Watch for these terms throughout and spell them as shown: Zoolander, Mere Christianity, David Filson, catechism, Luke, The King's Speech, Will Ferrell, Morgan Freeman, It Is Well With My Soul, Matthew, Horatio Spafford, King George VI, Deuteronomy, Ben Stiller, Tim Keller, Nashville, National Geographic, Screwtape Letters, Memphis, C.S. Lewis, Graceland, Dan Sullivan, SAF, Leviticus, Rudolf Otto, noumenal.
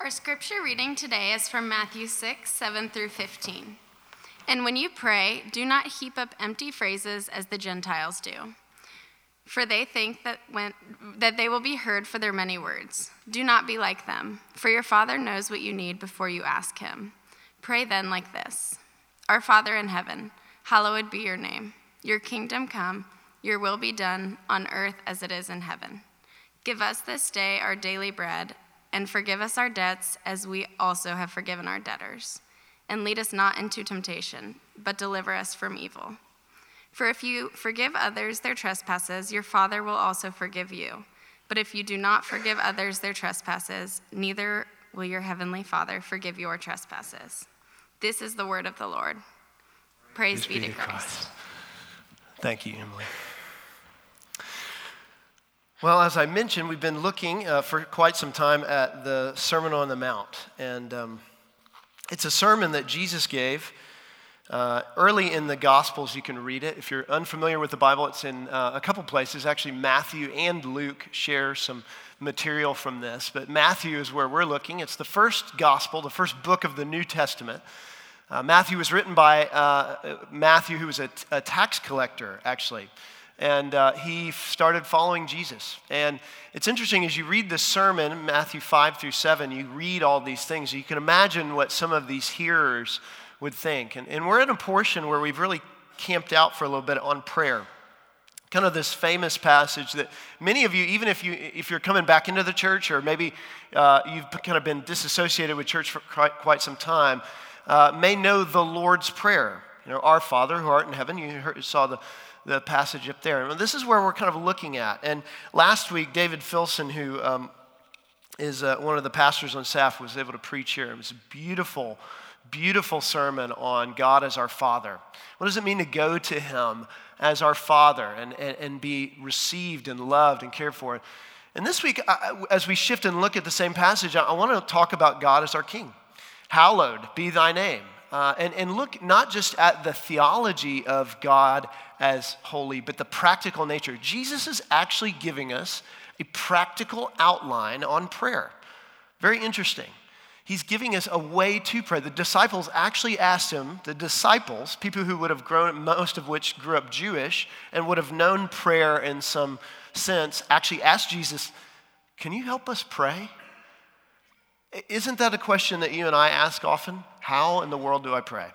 Our scripture reading today is from Matthew 6, 7 through 15. And when you pray, do not heap up empty phrases as the Gentiles do, for they think that they will be heard for their many words. Do not be like them, for your Father knows what you need before you ask him. Pray then like this: Our Father in heaven, hallowed be your name. Your kingdom come, your will be done on earth as it is in heaven. Give us this day our daily bread, and forgive us our debts as we also have forgiven our debtors. And lead us not into temptation, but deliver us from evil. For if you forgive others their trespasses, your Father will also forgive you. But if you do not forgive others their trespasses, neither will your heavenly Father forgive your trespasses. This is the word of the Lord. Praise be to Christ. Thank you, Emily. Well, as I mentioned, we've been looking for quite some time at the Sermon on the Mount. And it's a sermon that Jesus gave early in the Gospels. You can read it. If you're unfamiliar with the Bible, it's in a couple places. Actually, Matthew and Luke share some material from this. But Matthew is where we're looking. It's the first Gospel, the first book of the New Testament. Matthew was written by Matthew, who was a tax collector, actually. And he started following Jesus. And it's interesting, as you read this sermon, Matthew 5 through 7, you read all these things. You can imagine what some of these hearers would think. And we're in a portion where we've really camped out for a little bit on prayer. Kind of this famous passage that many of you, even if you're coming back into the church, or maybe you've kind of been disassociated with church for quite some time, may know the Lord's Prayer. You know, Our Father who art in heaven. You saw the passage up there. And this is where we're kind of looking at. And last week, David Filson, who is one of the pastors on SAF, was able to preach here. It was a beautiful, beautiful sermon on God as our Father. What does it mean to go to him as our Father and be received and loved and cared for? And this week, as we shift and look at the same passage, I want to talk about God as our King. Hallowed be thy name. And look not just at the theology of God as holy, but the practical nature. Jesus is actually giving us a practical outline on prayer. Very interesting. He's giving us a way to pray. The disciples actually asked him, people who would have grown, most of which grew up Jewish and would have known prayer in some sense, actually asked Jesus, "Can you help us pray?" Isn't that a question that you and I ask often? How in the world do I pray?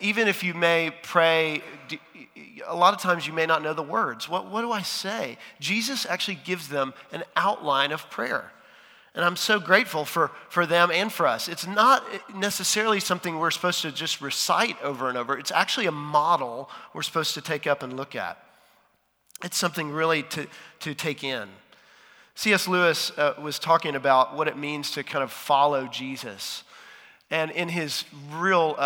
Even if you may pray, a lot of times you may not know the words. What do I say? Jesus actually gives them an outline of prayer. And I'm so grateful for them and for us. It's not necessarily something we're supposed to just recite over and over. It's actually a model we're supposed to take up and look at. It's something really to take in. C.S. Lewis was talking about what it means to kind of follow Jesus. And in his real,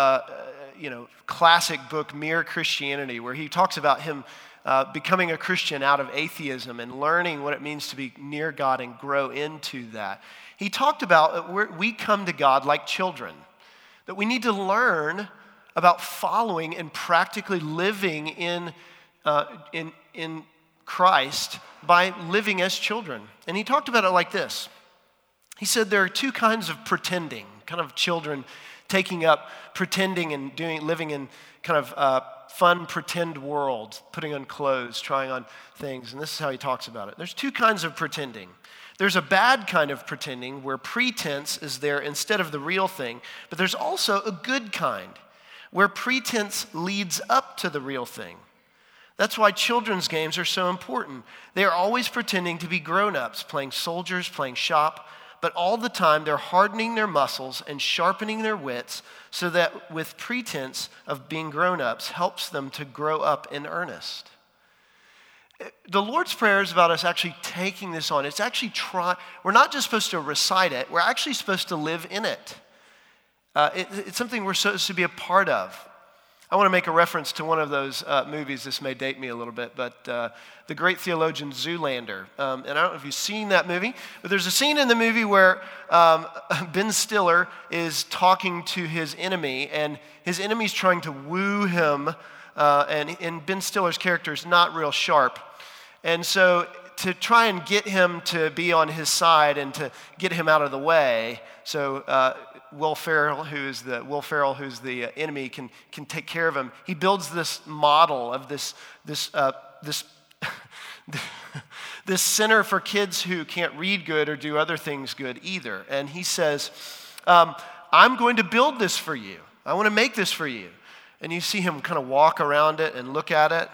classic book, Mere Christianity, where he talks about him becoming a Christian out of atheism and learning what it means to be near God and grow into that. He talked about we come to God like children, that we need to learn about following and practically living in Christ by living as children. And he talked about it like this. He said there are two kinds of pretending, kind of children taking up pretending and living in kind of fun pretend world, putting on clothes, trying on things. And this is how he talks about it. There's two kinds of pretending. There's a bad kind of pretending where pretense is there instead of the real thing. But there's also a good kind where pretense leads up to the real thing. That's why children's games are so important. They are always pretending to be grown-ups, playing soldiers, playing shop, but all the time they're hardening their muscles and sharpening their wits so that with pretense of being grown-ups helps them to grow up in earnest. The Lord's Prayer is about us actually taking this on. It's actually we're not just supposed to recite it, we're actually supposed to live in it. It's something we're supposed to be a part of. I want to make a reference to one of those movies. This may date me a little bit, but the great theologian Zoolander. And I don't know if you've seen that movie, but there's a scene in the movie where Ben Stiller is talking to his enemy, and his enemy's trying to woo him, and Ben Stiller's character is not real sharp. And so But to try and get him to be on his side and to get him out of the way, so Will Ferrell, who's the enemy, can take care of him. He builds this model of this center for kids who can't read good or do other things good either. And he says, I'm going to build this for you. I want to make this for you. And you see him kind of walk around it and look at it.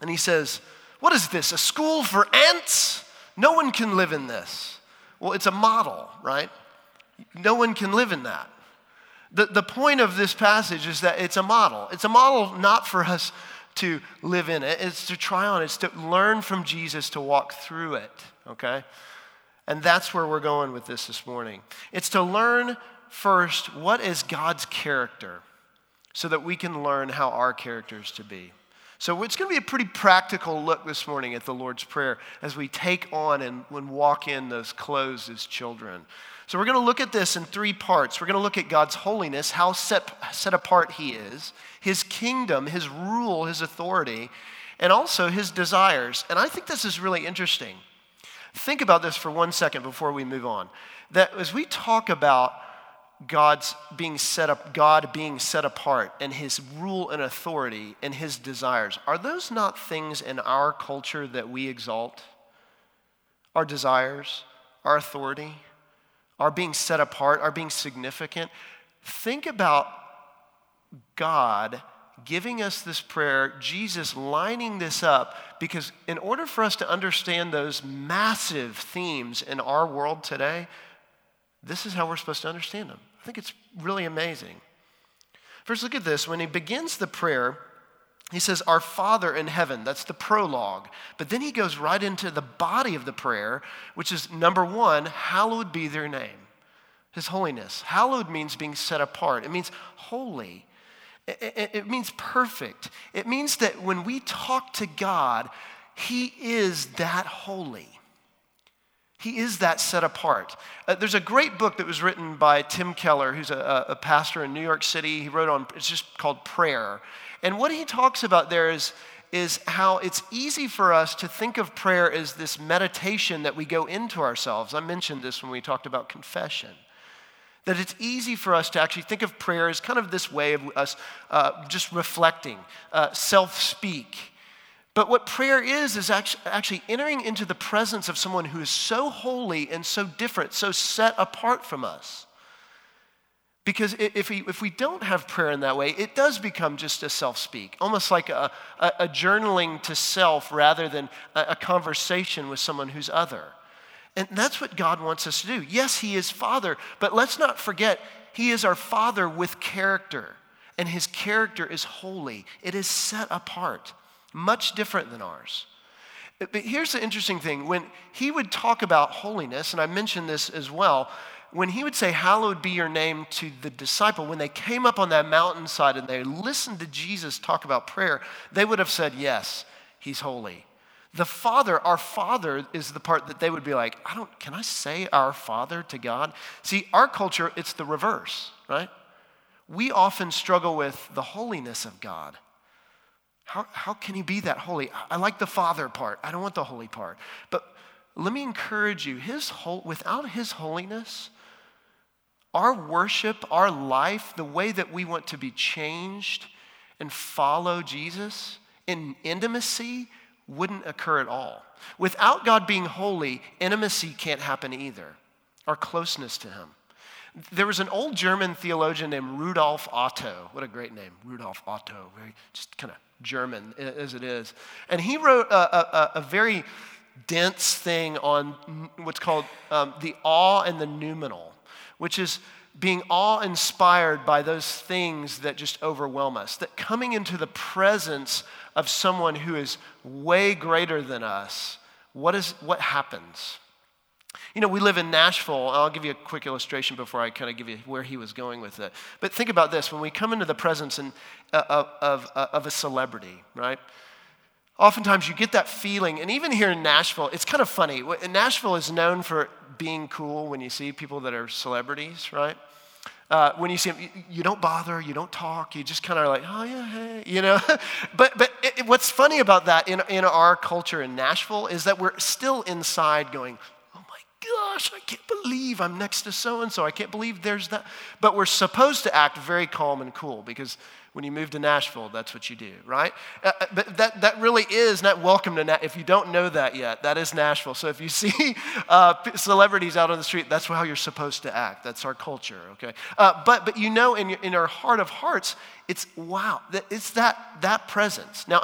And he says, what is this, a school for ants? No one can live in this. Well, it's a model, right? No one can live in that. The point of this passage is that it's a model. It's a model not for us to live in it. It's to try on. It's to learn from Jesus to walk through it, okay? And that's where we're going with this morning. It's to learn first what is God's character so that we can learn how our character is to be. So it's going to be a pretty practical look this morning at the Lord's Prayer as we take on and walk in those clothes as children. So we're going to look at this in three parts. We're going to look at God's holiness, how set apart he is, his kingdom, his rule, his authority, and also his desires. And I think this is really interesting. Think about this for 1 second before we move on. That as we talk about God being set apart and his rule and authority and his desires. Are those not things in our culture that we exalt? Our desires, our authority, our being set apart, our being significant. Think about God giving us this prayer, Jesus lining this up, because in order for us to understand those massive themes in our world today, this is how we're supposed to understand them. I think it's really amazing. First, look at this. When he begins the prayer, he says, our Father in heaven. That's the prologue. But then he goes right into the body of the prayer, which is number one, hallowed be their name. His holiness. Hallowed means being set apart. It means holy. It means perfect. It means that when we talk to God, he is that holy. He is that set apart. There's a great book that was written by Tim Keller, who's a pastor in New York City. He wrote on, it's just called Prayer. And what he talks about there is how it's easy for us to think of prayer as this meditation that we go into ourselves. I mentioned this when we talked about confession. That it's easy for us to actually think of prayer as kind of this way of us just reflecting, self-speak. But what prayer is actually entering into the presence of someone who is so holy and so different, so set apart from us. Because if we don't have prayer in that way, it does become just a self-speak, almost like a journaling to self rather than a conversation with someone who's other. And that's what God wants us to do. Yes, he is Father, but let's not forget he is our Father with character. And his character is holy. It is set apart. Much different than ours. But here's the interesting thing. When he would talk about holiness, and I mentioned this as well, when he would say, hallowed be your name to the disciple, when they came up on that mountainside and they listened to Jesus talk about prayer, they would have said, yes, he's holy. The Father, our Father, is the part that they would be like, can I say our Father to God? See, our culture, it's the reverse, right? We often struggle with the holiness of God. How can he be that holy? I like the Father part. I don't want the holy part. But let me encourage you, without his holiness, our worship, our life, the way that we want to be changed and follow Jesus in intimacy wouldn't occur at all. Without God being holy, intimacy can't happen either, our closeness to him. There was an old German theologian named Rudolf Otto. What a great name, Rudolf Otto. Very, just kind of German as it is. And he wrote a very dense thing on what's called the awe and the noumenal, which is being awe-inspired by those things that just overwhelm us, that coming into the presence of someone who is way greater than us, what happens? You know, we live in Nashville. I'll give you a quick illustration before I kind of give you where he was going with it. But think about this. When we come into the presence of a celebrity, right? Oftentimes you get that feeling, and even here in Nashville, it's kind of funny. Nashville is known for being cool when you see people that are celebrities, right? When you see him, you don't bother, you don't talk, you just kind of are like, oh yeah, hey, you know. But what's funny about that in our culture in Nashville is that we're still inside going, oh my gosh, I can't believe I'm next to so-and-so. I can't believe there's that. But we're supposed to act very calm and cool because when you move to Nashville, that's what you do, right? But that really is not welcome to Nashville. If you don't know that yet, that is Nashville. So if you see celebrities out on the street, that's how you're supposed to act. That's our culture, okay? But you know in our heart of hearts, it's wow. It's that presence. Now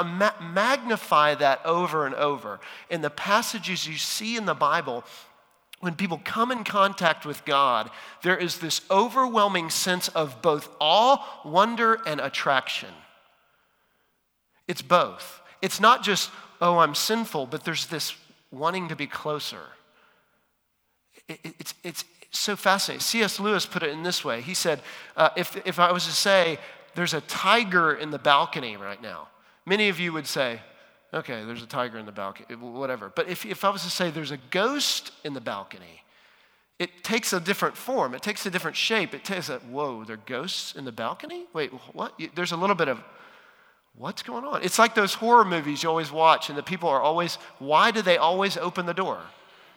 magnify that over and over. In the passages you see in the Bible, when people come in contact with God, there is this overwhelming sense of both awe, wonder, and attraction. It's both. It's not just, oh, I'm sinful, but there's this wanting to be closer. It's so fascinating. C.S. Lewis put it in this way. He said, if I was to say, there's a tiger in the balcony right now, many of you would say, okay, there's a tiger in the balcony, whatever. But if I was to say there's a ghost in the balcony, it takes a different form. It takes a different shape. It takes whoa, there are ghosts in the balcony? Wait, what? There's a little bit of, what's going on? It's like those horror movies you always watch and the people are always, why do they always open the door?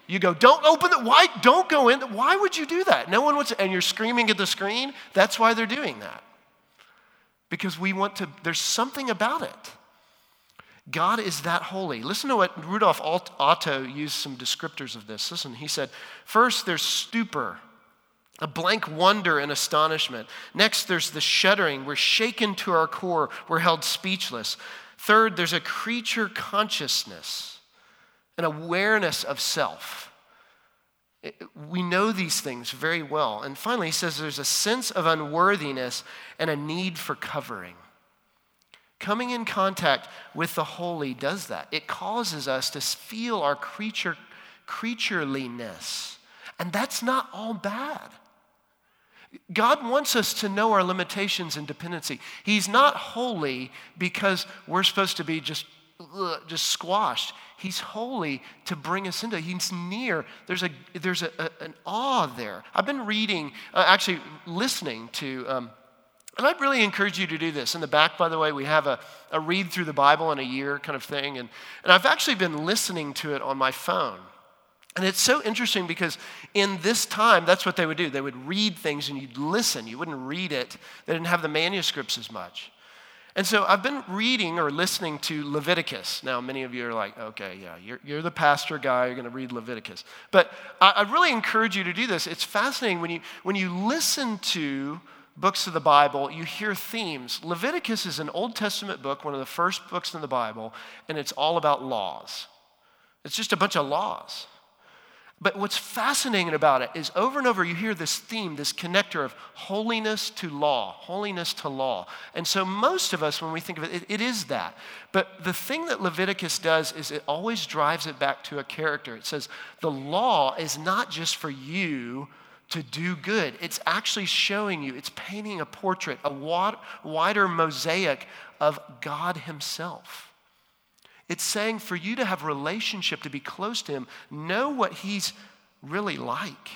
You go, don't open why? Don't go in. Why would you do that? No one wants, and you're screaming at the screen. That's why they're doing that. Because we want to, there's something about it. God is that holy. Listen to what Rudolf Otto used some descriptors of this. Listen, he said, first there's stupor, a blank wonder and astonishment. Next there's the shuddering. We're shaken to our core. We're held speechless. Third, there's a creature consciousness, an awareness of self. We know these things very well. And finally, he says there's a sense of unworthiness and a need for covering. Coming in contact with the holy does that. It causes us to feel our creatureliness. And that's not all bad. God wants us to know our limitations and dependency. He's not holy because we're supposed to be just squashed. He's holy to bring us into. He's near. There's an awe there. I've been reading, actually listening to... And I'd really encourage you to do this. In the back, by the way, we have a read through the Bible in a year kind of thing. And I've actually been listening to it on my phone. And it's so interesting because in this time, that's what they would do. They would read things and you'd listen. You wouldn't read it. They didn't have the manuscripts as much. And so I've been reading or listening to Leviticus. Now, many of you are like, okay, yeah, you're the pastor guy. You're going to read Leviticus. But I really encourage you to do this. It's fascinating. When you listen to books of the Bible, you hear themes. Leviticus is an Old Testament book, one of the first books in the Bible, and it's all about laws. It's just a bunch of laws. But what's fascinating about it is over and over you hear this theme, this connector of holiness to law, holiness to law. And so most of us, when we think of it is that. But the thing that Leviticus does is it always drives it back to a character. It says the law is not just for you to do good. It's actually showing you, it's painting a portrait, a wider mosaic of God himself. It's saying for you to have relationship, to be close to him, know what he's really like.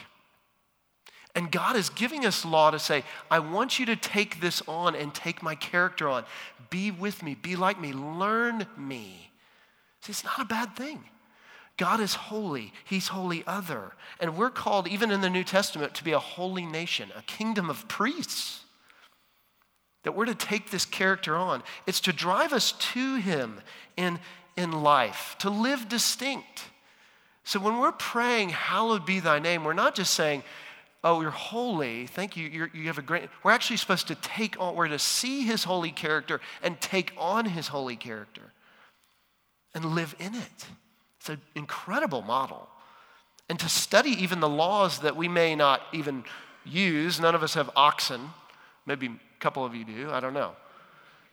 And God is giving us law to say, I want you to take this on and take my character on. Be with me, be like me, learn me. See, it's not a bad thing. God is holy. He's holy other. And we're called, even in the New Testament, to be a holy nation, a kingdom of priests. That we're to take this character on. It's to drive us to him in life, to live distinct. So when we're praying, hallowed be thy name, we're not just saying, oh, you're holy. Thank you. You have a great... We're actually supposed to take on, we're to see his holy character and take on his holy character and live in it. It's an incredible model. And to study even the laws that we may not even use, none of us have oxen, maybe a couple of you do, I don't know.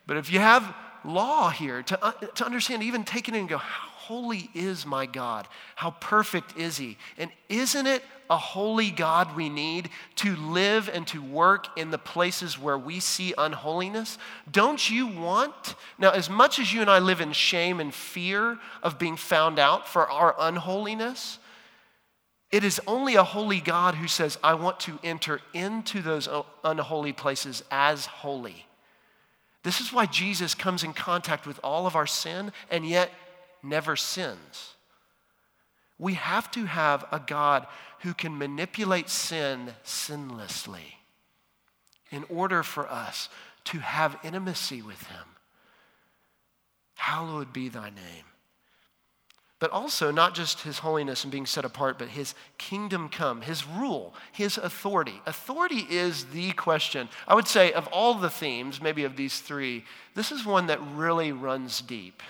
But if you have law here, to understand, even take it in and go, how holy is my God? How perfect is he? And isn't it a holy God we need to live and to work in the places where we see unholiness? Don't you want, now as much as you and I live in shame and fear of being found out for our unholiness, It is only a holy God who says, I want to enter into those unholy places as holy. This is why Jesus comes in contact with all of our sin and yet never sins. We have to have a God who can manipulate sin sinlessly in order for us to have intimacy with him. Hallowed be thy name. But also not just his holiness and being set apart, but his kingdom come, his rule, his authority. Authority is the question. I would say of all the themes, maybe of these three, this is one that really runs deep.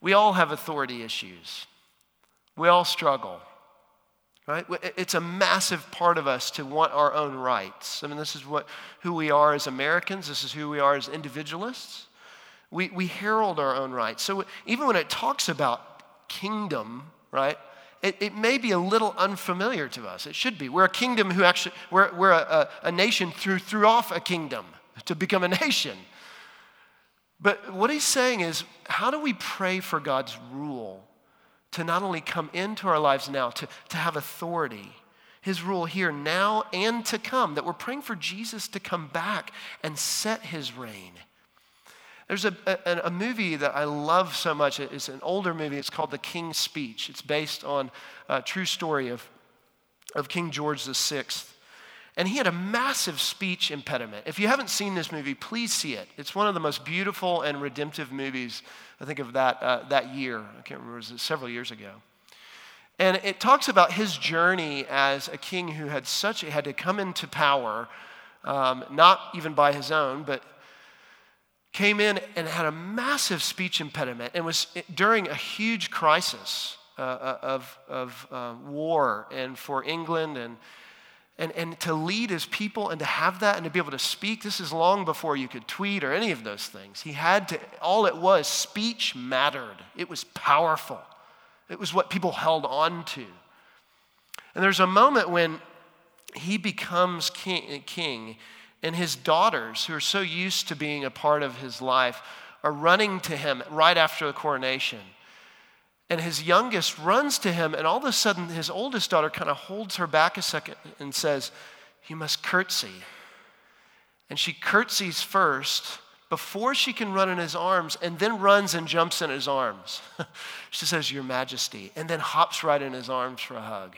We all have authority issues. We all struggle, right? It's a massive part of us to want our own rights. I mean, this is who we are as Americans. This is who we are as individualists. We herald our own rights. So even when it talks about kingdom, right, it may be a little unfamiliar to us. It should be. We're a kingdom who actually, we're a nation threw off a kingdom to become a nation. But what he's saying is, how do we pray for God's rule to not only come into our lives now, to have authority, his rule here now and to come, that we're praying for Jesus to come back and set his reign. There's a movie that I love so much. It's an older movie. It's called The King's Speech. It's based on a true story of King George VI. And he had a massive speech impediment. If you haven't seen this movie, please see it. It's one of the most beautiful and redemptive movies, I think, of that year. I can't remember, it was several years ago. And it talks about his journey as a king who had to come into power, not even by his own, but came in and had a massive speech impediment and was during a huge crisis of war and for England and to lead his people and to have that and to be able to speak. This is long before you could tweet or any of those things. He had to, all it was, speech mattered. It was powerful. It was what people held on to. And there's a moment when he becomes king and his daughters, who are so used to being a part of his life, are running to him right after the coronation. And his youngest runs to him, and all of a sudden his oldest daughter kind of holds her back a second and says, "You must curtsy." And she curtsies first before she can run in his arms, and then runs and jumps in his arms. She says, "Your Majesty," and then hops right in his arms for a hug.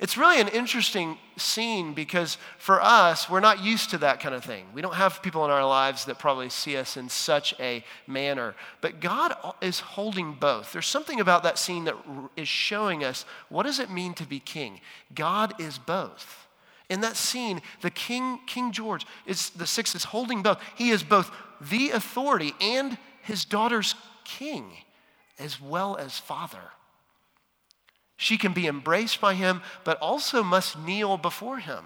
It's really an interesting scene because for us, we're not used to that kind of thing. We don't have people in our lives that probably see us in such a manner. But God is holding both. There's something about that scene that is showing us, what does it mean to be king? God is both. In that scene, the King George VI is holding both. He is both the authority and his daughter's king as well as father. She can be embraced by him, but also must kneel before him.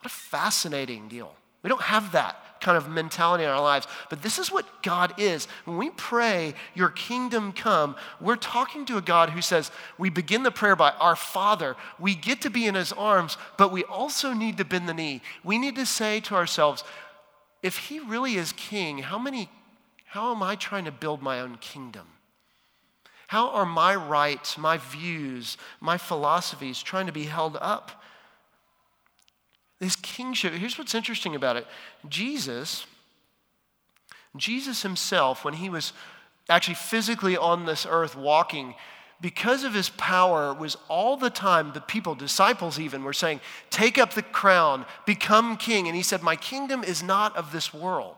What a fascinating deal. We don't have that kind of mentality in our lives, but this is what God is. When we pray, your kingdom come, we're talking to a God who says, we begin the prayer by our Father. We get to be in his arms, but we also need to bend the knee. We need to say to ourselves, if he really is king, how am I trying to build my own kingdom? How are my rights, my views, my philosophies trying to be held up? This kingship, here's what's interesting about it. Jesus himself, when he was actually physically on this earth walking, because of his power, was all the time the people, disciples even, were saying, take up the crown, become king. And he said, my kingdom is not of this world.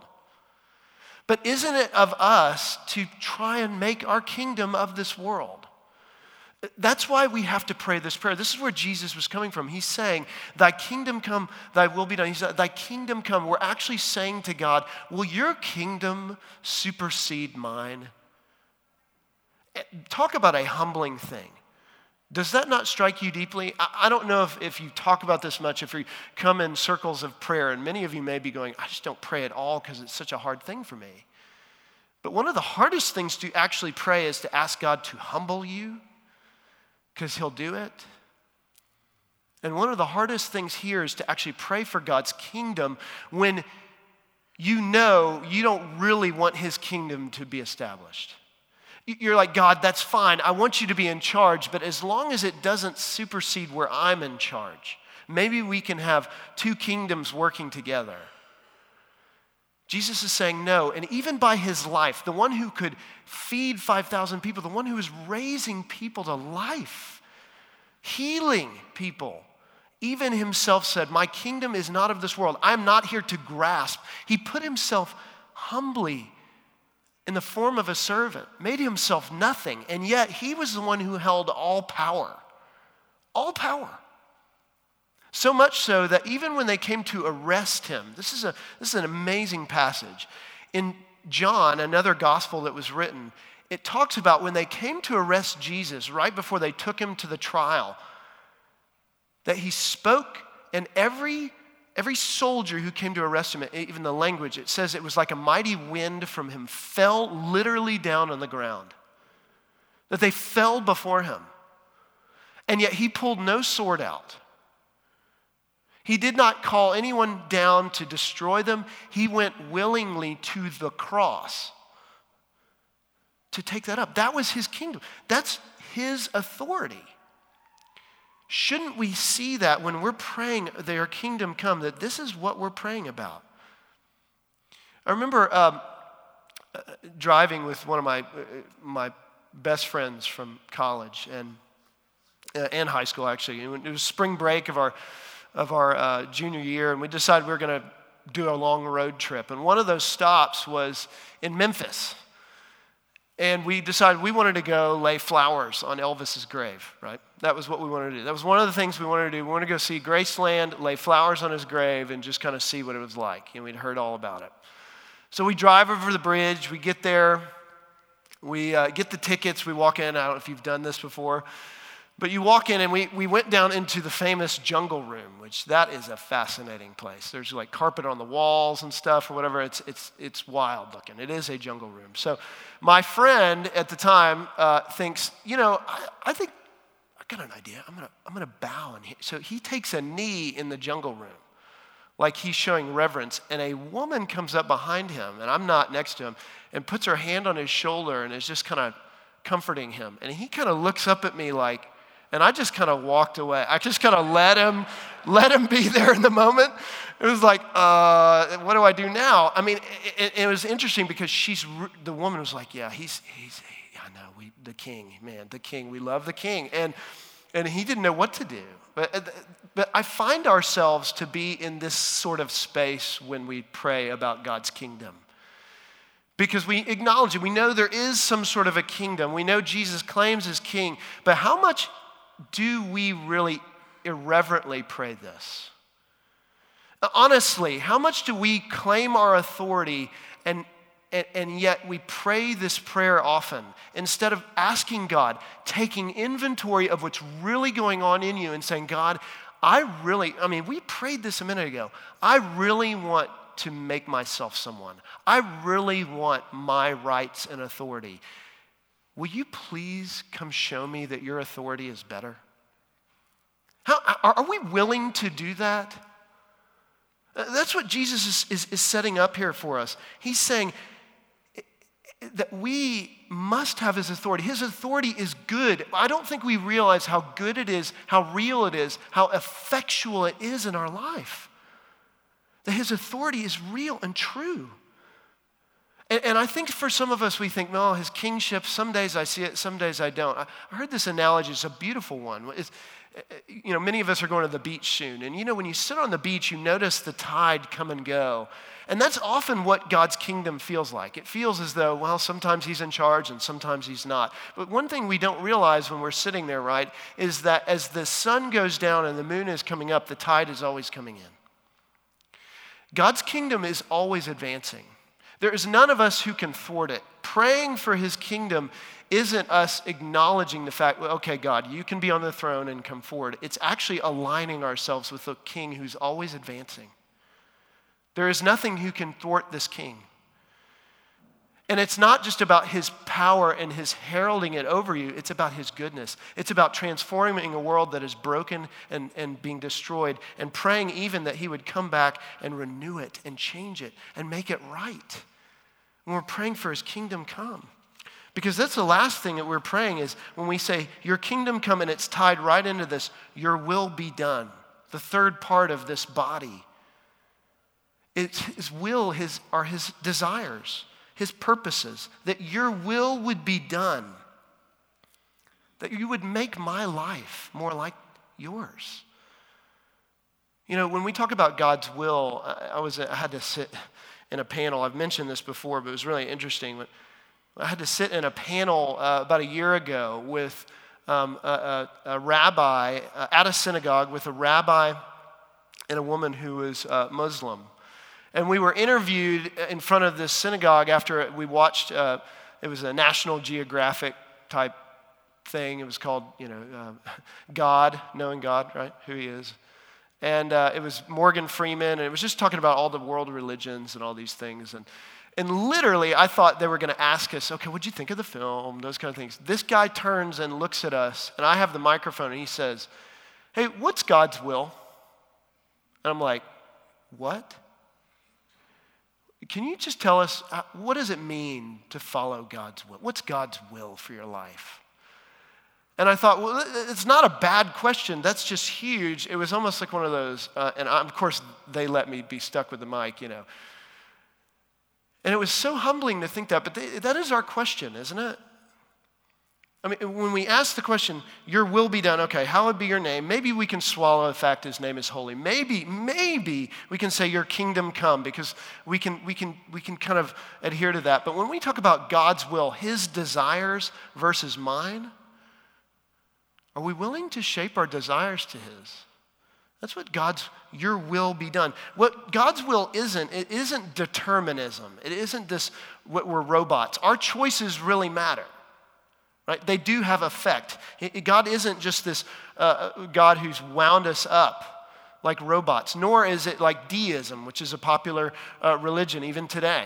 But isn't it of us to try and make our kingdom of this world? That's why we have to pray this prayer. This is where Jesus was coming from. He's saying, thy kingdom come, thy will be done. He said, thy kingdom come. We're actually saying to God, will your kingdom supersede mine? Talk about a humbling thing. Does that not strike you deeply? I don't know if you talk about this much, if you come in circles of prayer, and many of you may be going, I just don't pray at all because it's such a hard thing for me. But one of the hardest things to actually pray is to ask God to humble you, because he'll do it. And one of the hardest things here is to actually pray for God's kingdom when you know you don't really want his kingdom to be established. You're like, God, that's fine. I want you to be in charge, but as long as it doesn't supersede where I'm in charge, maybe we can have two kingdoms working together. Jesus is saying no, and even by his life, the one who could feed 5,000 people, the one who is raising people to life, healing people, even himself said, my kingdom is not of this world. I'm not here to grasp. He put himself humbly in the form of a servant, made himself nothing, and yet he was the one who held all power. All power. So much so that even when they came to arrest him, this is an amazing passage. In John, another gospel that was written, it talks about when they came to arrest Jesus right before they took him to the trial, that he spoke, and every soldier who came to arrest him, even the language, it says it was like a mighty wind from him, fell literally down on the ground, that they fell before him. And yet he pulled no sword out. He did not call anyone down to destroy them. He went willingly to the cross to take that up. That was his kingdom. That's his authority. Shouldn't we see that when we're praying, their kingdom come, that this is what we're praying about? I remember driving with one of my best friends from college and high school, actually. It was spring break of our junior year, and we decided we were going to do a long road trip. And one of those stops was in Memphis. And we decided we wanted to go lay flowers on Elvis's grave, right? That was what we wanted to do. That was one of the things we wanted to do. We wanted to go see Graceland, lay flowers on his grave, and just kind of see what it was like. And we'd heard all about it. So we drive over the bridge. We get there. We get the tickets. We walk in. I don't know if you've done this before. But you walk in, and we went down into the famous jungle room, which that is a fascinating place. There's like carpet on the walls and stuff or whatever. It's wild looking. It is a jungle room. So my friend at the time thinks, I think I got an idea. I'm gonna bow in here. So he takes a knee in the jungle room, like he's showing reverence. And a woman comes up behind him, and I'm not next to him, and puts her hand on his shoulder and is just kind of comforting him. And he kind of looks up at me like. And I just kind of walked away. I just kind of let him be there in the moment. It was like, what do I do now? I mean, it was interesting because the woman was like, yeah, I know, the king, we love the king. And he didn't know what to do. But I find ourselves to be in this sort of space when we pray about God's kingdom. Because we acknowledge it. We know there is some sort of a kingdom. We know Jesus claims as king, but how much do we really irreverently pray this? Honestly, how much do we claim our authority and yet we pray this prayer often instead of asking God, taking inventory of what's really going on in you and saying, God, we prayed this a minute ago. I really want to make myself someone. I really want my rights and authority. Will you please come show me that your authority is better? How are we willing to do that? That's what Jesus is setting up here for us. He's saying that we must have his authority. His authority is good. I don't think we realize how good it is, how real it is, how effectual it is in our life. That his authority is real and true. And I think for some of us, we think, no, his kingship, some days I see it, some days I don't. I heard this analogy. It's a beautiful one. Many of us are going to the beach soon. And when you sit on the beach, you notice the tide come and go. And that's often what God's kingdom feels like. It feels as though, well, sometimes he's in charge and sometimes he's not. But one thing we don't realize when we're sitting there, right, is that as the sun goes down and the moon is coming up, the tide is always coming in. God's kingdom is always advancing. There is none of us who can thwart it. Praying for his kingdom isn't us acknowledging the fact, well, okay, God, you can be on the throne and come forward. It's actually aligning ourselves with the king who's always advancing. There is nothing who can thwart this king. And it's not just about his power and his heralding it over you. It's about his goodness. It's about transforming a world that is broken and being destroyed and praying even that he would come back and renew it and change it and make it right. When we're praying for his kingdom come. Because that's the last thing that we're praying is when we say, your kingdom come, and it's tied right into this, your will be done. The third part of this body. It's his will, his desires, his purposes, that your will would be done. That you would make my life more like yours. You know, when we talk about God's will, I had to sit in a panel. I've mentioned this before, but it was really interesting. But I had to sit in a panel about a year ago with a rabbi at a synagogue with a rabbi and a woman who was Muslim. And we were interviewed in front of this synagogue after we watched, it was a National Geographic type thing. It was called, God, Knowing God, right? Who He is. And it was Morgan Freeman, and it was just talking about all the world religions and all these things. And literally, I thought they were going to ask us, okay, what'd you think of the film? Those kind of things. This guy turns and looks at us, and I have the microphone, and he says, hey, what's God's will? And I'm like, what? Can you just tell us, what does it mean to follow God's will? What's God's will for your life? And I thought, well, it's not a bad question. That's just huge. It was almost like one of those, of course, they let me be stuck with the mic, And it was so humbling to think that, but that is our question, isn't it? I mean, when we ask the question, your will be done, okay, hallowed be your name, maybe we can swallow the fact his name is holy. Maybe we can say your kingdom come, because we can kind of adhere to that. But when we talk about God's will, his desires versus mine, are we willing to shape our desires to his? That's what your will be done. What God's will isn't, it isn't determinism. It isn't this, what we're robots. Our choices really matter, right? They do have effect. God isn't just this God who's wound us up like robots, nor is it like deism, which is a popular religion even today.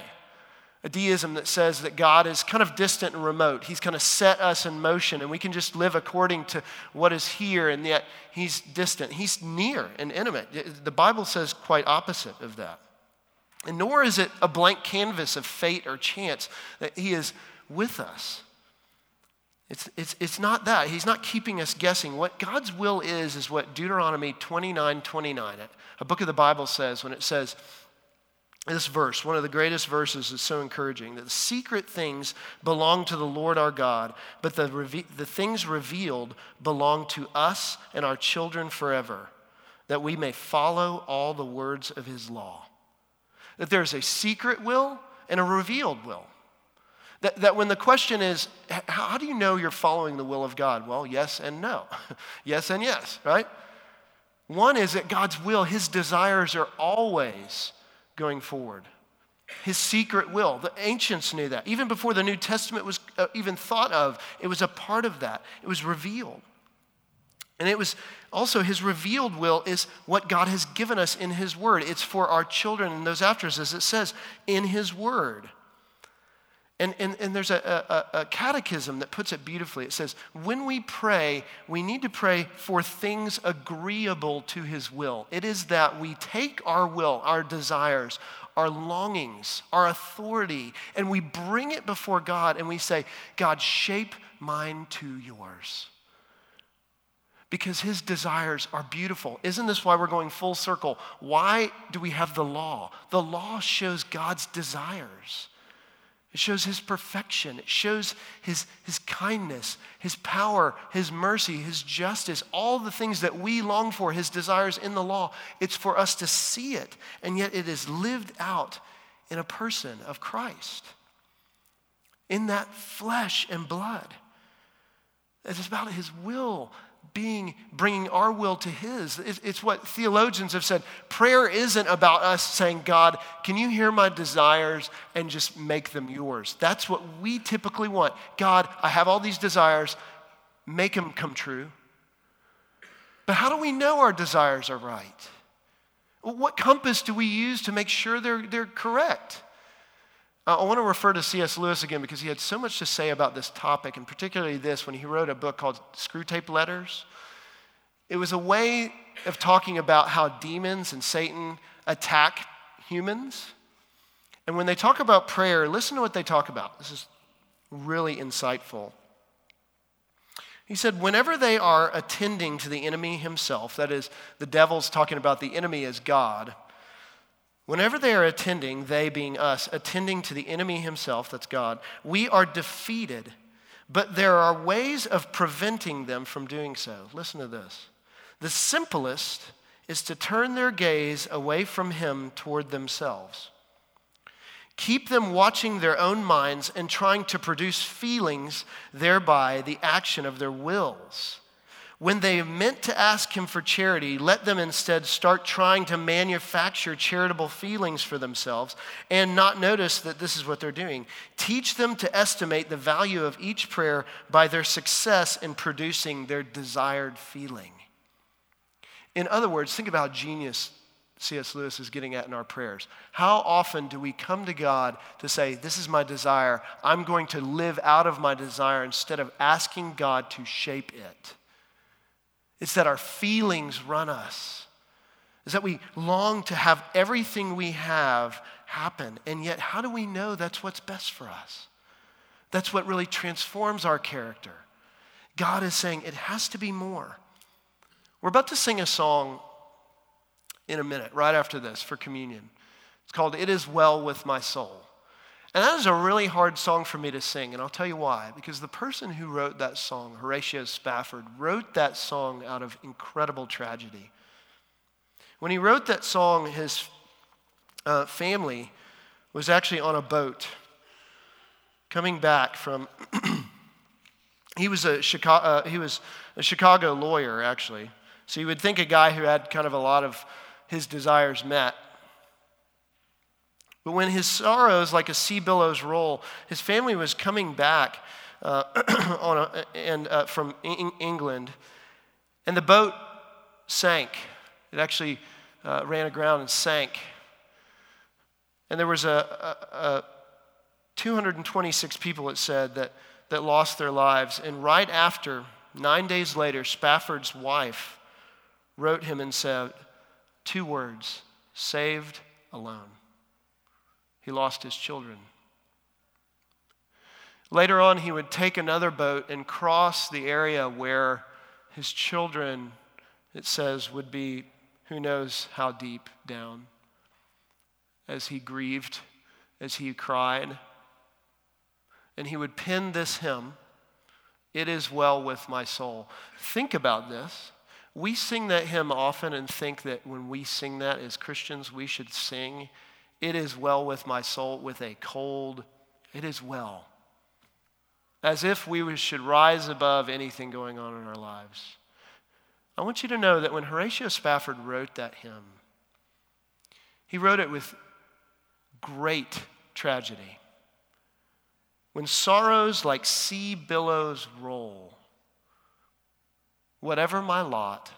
A deism that says that God is kind of distant and remote. He's kind of set us in motion, and we can just live according to what is here, and yet he's distant. He's near and intimate. The Bible says quite opposite of that. And nor is it a blank canvas of fate or chance that he is with us. It's not that. He's not keeping us guessing. What God's will is what Deuteronomy 29:29, a book of the Bible says when it says, this verse, one of the greatest verses, is so encouraging, that the secret things belong to the Lord our God, but the things revealed belong to us and our children forever, that we may follow all the words of his law. That there's a secret will and a revealed will. That when the question is, how do you know you're following the will of God? Well, yes and no. Yes and yes, right? One is that God's will, his desires are always going forward. His secret will. The ancients knew that. Even before the New Testament was even thought of, it was a part of that. It was revealed. And it was also his revealed will is what God has given us in his word. It's for our children and those after us, as it says, in his word. And there's a catechism that puts it beautifully. It says, when we pray, we need to pray for things agreeable to his will. It is that we take our will, our desires, our longings, our authority, and we bring it before God and we say, God, shape mine to yours. Because his desires are beautiful. Isn't this why we're going full circle? Why do we have the law? The law shows God's desires. It shows his perfection. It shows his kindness, his power, his mercy, his justice, all the things that we long for, his desires in the law. It's for us to see it, and yet it is lived out in a person of Christ, in that flesh and blood. It's about his will bringing our will to his. It's what theologians have said. Prayer isn't about us saying, God, can you hear my desires and just make them yours? That's what we typically want. God, I have all these desires, make them come true. But how do we know our desires are right? What compass do we use to make sure they're correct? I want to refer to C.S. Lewis again, because he had so much to say about this topic, and particularly this, when he wrote a book called Screwtape Letters. It was a way of talking about how demons and Satan attack humans. And when they talk about prayer, listen to what they talk about. This is really insightful. He said, whenever they are attending to the enemy himself, that is, the devil's talking about the enemy as God, whenever they are attending, they being us, attending to the enemy himself, that's God, we are defeated, but there are ways of preventing them from doing so. Listen to this. The simplest is to turn their gaze away from him toward themselves. Keep them watching their own minds and trying to produce feelings, thereby the action of their wills. When they meant to ask him for charity, let them instead start trying to manufacture charitable feelings for themselves and not notice that this is what they're doing. Teach them to estimate the value of each prayer by their success in producing their desired feeling. In other words, think about how genius C.S. Lewis is getting at in our prayers. How often do we come to God to say, this is my desire, I'm going to live out of my desire instead of asking God to shape it? It's that our feelings run us. It's that we long to have everything we have happen. And yet, how do we know that's what's best for us? That's what really transforms our character. God is saying it has to be more. We're about to sing a song in a minute, right after this, for communion. It's called It Is Well With My Soul. And that is a really hard song for me to sing, and I'll tell you why. Because the person who wrote that song, Horatio Spafford, wrote that song out of incredible tragedy. When he wrote that song, his family was actually on a boat coming back from... He was a Chicago lawyer, actually. So you would think a guy who had kind of a lot of his desires met. But when his sorrows, like a sea billows roll, his family was coming back from England, and the boat sank. It actually ran aground and sank. And there was a 226 people, it said, that lost their lives. And right after, 9 days later, Spafford's wife wrote him and said, 2 words, saved alone. He lost his children. Later on, he would take another boat and cross the area where his children, it says, would be who knows how deep down. As he grieved, as he cried, and he would pen this hymn, It Is Well With My Soul. Think about this. We sing that hymn often and think that when we sing that as Christians, we should sing It Is Well With My Soul with a cold, it is well. As if we should rise above anything going on in our lives. I want you to know that when Horatio Spafford wrote that hymn, he wrote it with great tragedy. When sorrows like sea billows roll, whatever my lot,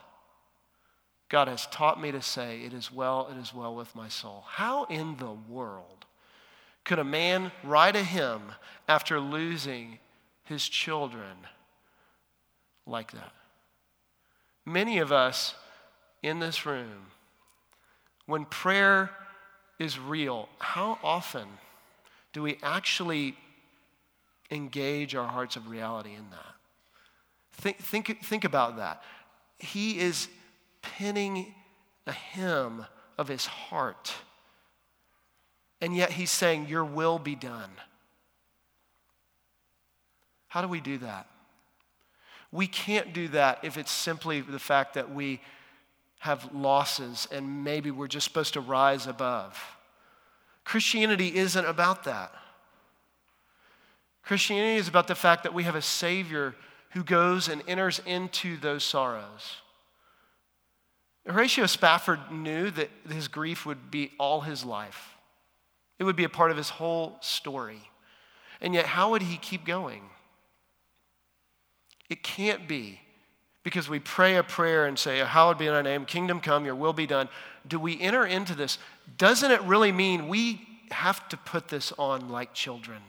God has taught me to say, it is well with my soul. How in the world could a man write a hymn after losing his children like that? Many of us in this room, when prayer is real, how often do we actually engage our hearts of reality in that? Think about that. He is penning a hymn of his heart. And yet he's saying, your will be done. How do we do that? We can't do that if it's simply the fact that we have losses and maybe we're just supposed to rise above. Christianity isn't about that. Christianity is about the fact that we have a Savior who goes and enters into those sorrows. Horatio Spafford knew that his grief would be all his life. It would be a part of his whole story. And yet, how would he keep going? It can't be because we pray a prayer and say, hallowed be thy name, kingdom come, your will be done. Do we enter into this? Doesn't it really mean we have to put this on like children?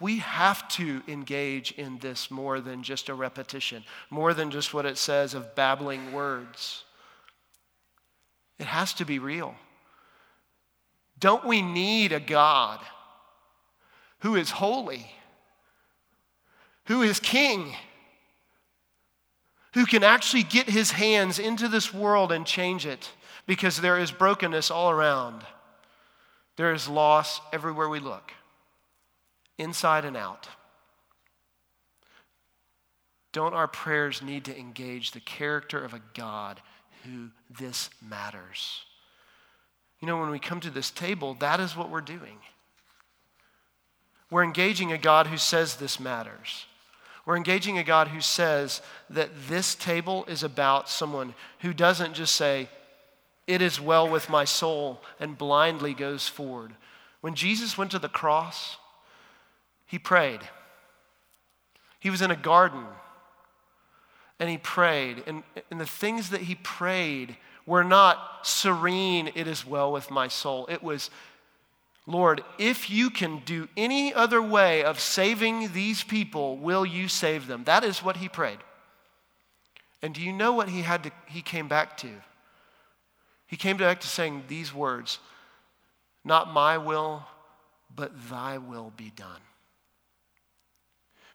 We have to engage in this more than just a repetition, more than just what it says of babbling words. It has to be real. Don't we need a God who is holy, who is king, who can actually get his hands into this world and change it, because there is brokenness all around. There is loss everywhere we look, inside and out. Don't our prayers need to engage the character of a God who this matters? You know, when we come to this table, that is what we're doing. We're engaging a God who says this matters. We're engaging a God who says that this table is about someone who doesn't just say, "It is well with my soul," and blindly goes forward. When Jesus went to the cross, he prayed. He was in a garden. And he prayed, and the things that he prayed were not serene, "It is well with my soul." It was, "Lord, if you can do any other way of saving these people, will you save them?" That is what he prayed. And do you know what he came back to? He came back to saying these words, "Not my will, but thy will be done."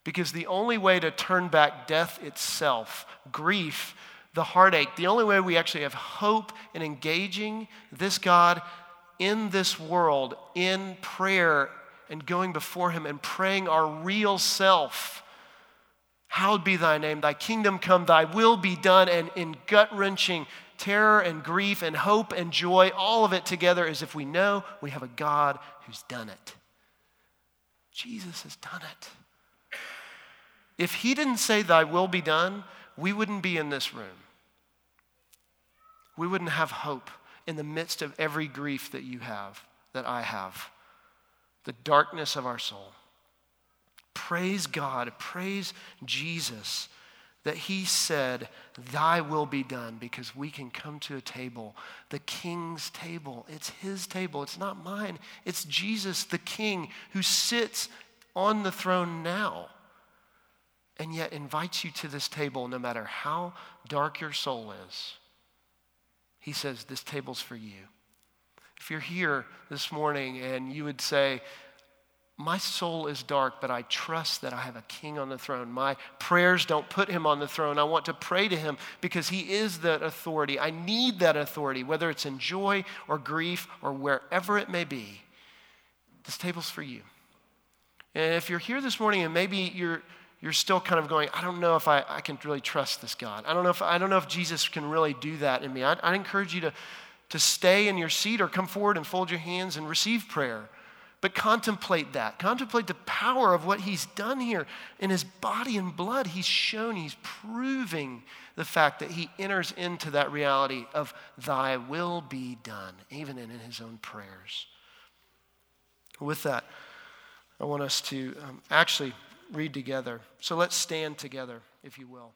Because the only way to turn back death itself, grief, the heartache, the only way we actually have hope in engaging this God in this world, in prayer and going before him and praying our real self, "Hallowed be thy name, thy kingdom come, thy will be done," and in gut-wrenching terror and grief and hope and joy, all of it together, as if we know we have a God who's done it. Jesus has done it. If he didn't say, "Thy will be done," we wouldn't be in this room. We wouldn't have hope in the midst of every grief that you have, that I have, the darkness of our soul. Praise God, praise Jesus that he said, "Thy will be done," because we can come to a table, the King's table. It's his table, it's not mine. It's Jesus, the King, who sits on the throne now, and yet invites you to this table no matter how dark your soul is. He says, "This table's for you." If you're here this morning and you would say, "My soul is dark, but I trust that I have a king on the throne. My prayers don't put him on the throne. I want to pray to him because he is that authority. I need that authority," whether it's in joy or grief or wherever it may be. This table's for you. And if you're here this morning and maybe you're still kind of going, "I don't know if I can really trust this God. I don't know if Jesus can really do that in me." I'd encourage you to stay in your seat or come forward and fold your hands and receive prayer. But contemplate that. Contemplate the power of what he's done here in his body and blood. He's shown, he's proving the fact that he enters into that reality of "Thy will be done," even in his own prayers. With that, I want us to actually read together. So let's stand together, if you will.